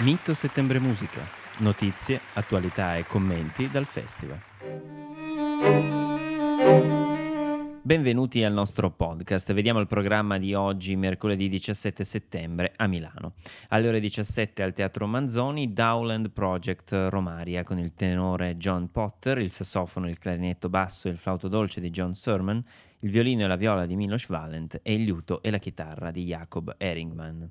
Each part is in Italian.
MiTo Settembre Musica. Notizie, attualità e commenti dal festival. Benvenuti al nostro podcast. Vediamo il programma di oggi, mercoledì 17 settembre, a Milano. Alle ore 17 al Teatro Manzoni, Dowland Project Romaria con il tenore John Potter, il sassofono, il clarinetto basso e il flauto dolce di John Sermon, il violino e la viola di Milos Valent e il liuto e la chitarra di Jacob Ehringman.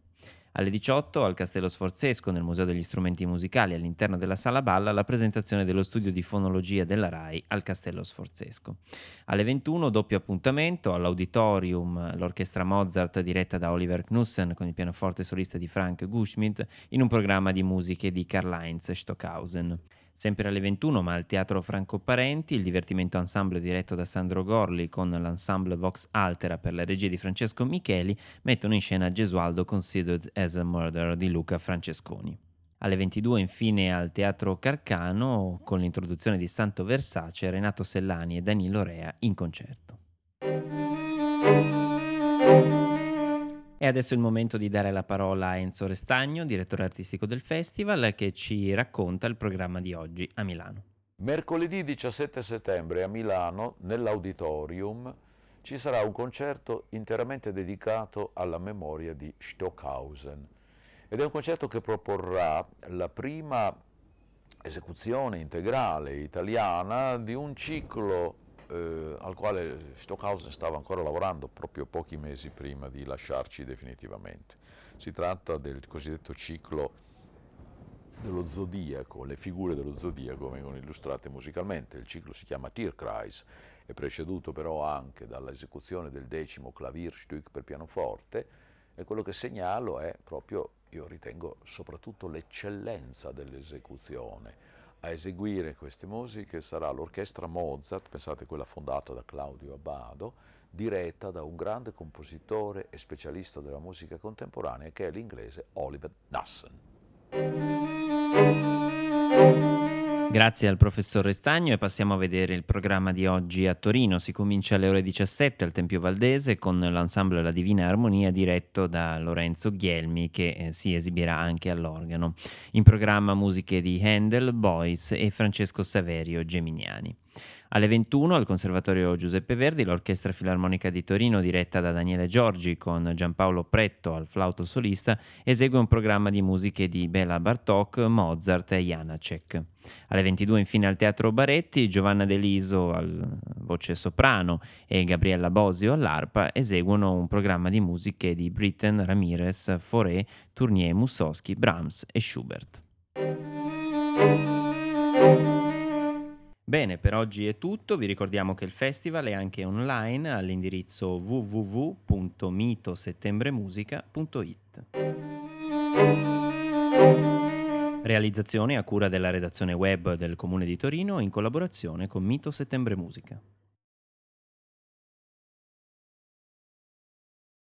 Alle 18 al Castello Sforzesco, nel Museo degli Strumenti Musicali, all'interno della Sala Balla, la presentazione dello studio di fonologia della RAI al Castello Sforzesco. Alle 21 doppio appuntamento all'Auditorium, l'orchestra Mozart diretta da Oliver Knussen con il pianoforte solista di Frank Guschmidt in un programma di musiche di Karlheinz Stockhausen. Sempre alle 21, ma al Teatro Franco Parenti, il divertimento ensemble diretto da Sandro Gorli con l'ensemble Vox Altera per la regia di Francesco Micheli mettono in scena Gesualdo Considered as a Murder di Luca Francesconi. Alle 22 infine al Teatro Carcano con l'introduzione di Santo Versace, Renato Sellani e Danilo Rea in concerto. E adesso è il momento di dare la parola a Enzo Restagno, direttore artistico del festival, che ci racconta il programma di oggi a Milano. Mercoledì 17 settembre a Milano, nell'Auditorium, ci sarà un concerto interamente dedicato alla memoria di Stockhausen. Ed è un concerto che proporrà la prima esecuzione integrale italiana di un ciclo al quale Stockhausen stava ancora lavorando proprio pochi mesi prima di lasciarci definitivamente. Si tratta del cosiddetto ciclo dello zodiaco, le figure dello zodiaco vengono illustrate musicalmente, il ciclo si chiama Tierkreis, è preceduto però anche dall'esecuzione del 10° Klavierstück per pianoforte, e quello che segnalo è proprio, io ritengo, soprattutto l'eccellenza dell'esecuzione. A eseguire queste musiche sarà l'orchestra Mozart, pensate quella fondata da Claudio Abbado, diretta da un grande compositore e specialista della musica contemporanea che è l'inglese Oliver Nassen. Grazie al professor Restagno e passiamo a vedere il programma di oggi a Torino. Si comincia alle ore 17 al Tempio Valdese con l'ensemble La Divina Armonia diretto da Lorenzo Ghielmi che si esibirà anche all'organo. In programma musiche di Handel, Boyce e Francesco Saverio Geminiani. Alle 21 al Conservatorio Giuseppe Verdi l'Orchestra Filarmonica di Torino diretta da Daniele Giorgi con Giampaolo Pretto al flauto solista esegue un programma di musiche di Béla Bartók, Mozart e Janáček. Alle 22 infine al Teatro Baretti Giovanna Deliso al voce soprano e Gabriella Bosio all'arpa eseguono un programma di musiche di Britten, Ramirez, Fauré, Tournier, Mussorgsky, Brahms e Schubert. Bene, per oggi è tutto, vi ricordiamo che il festival è anche online all'indirizzo www.mitosettembremusica.it. Realizzazione a cura della redazione web del Comune di Torino in collaborazione con MiTo Settembre Musica.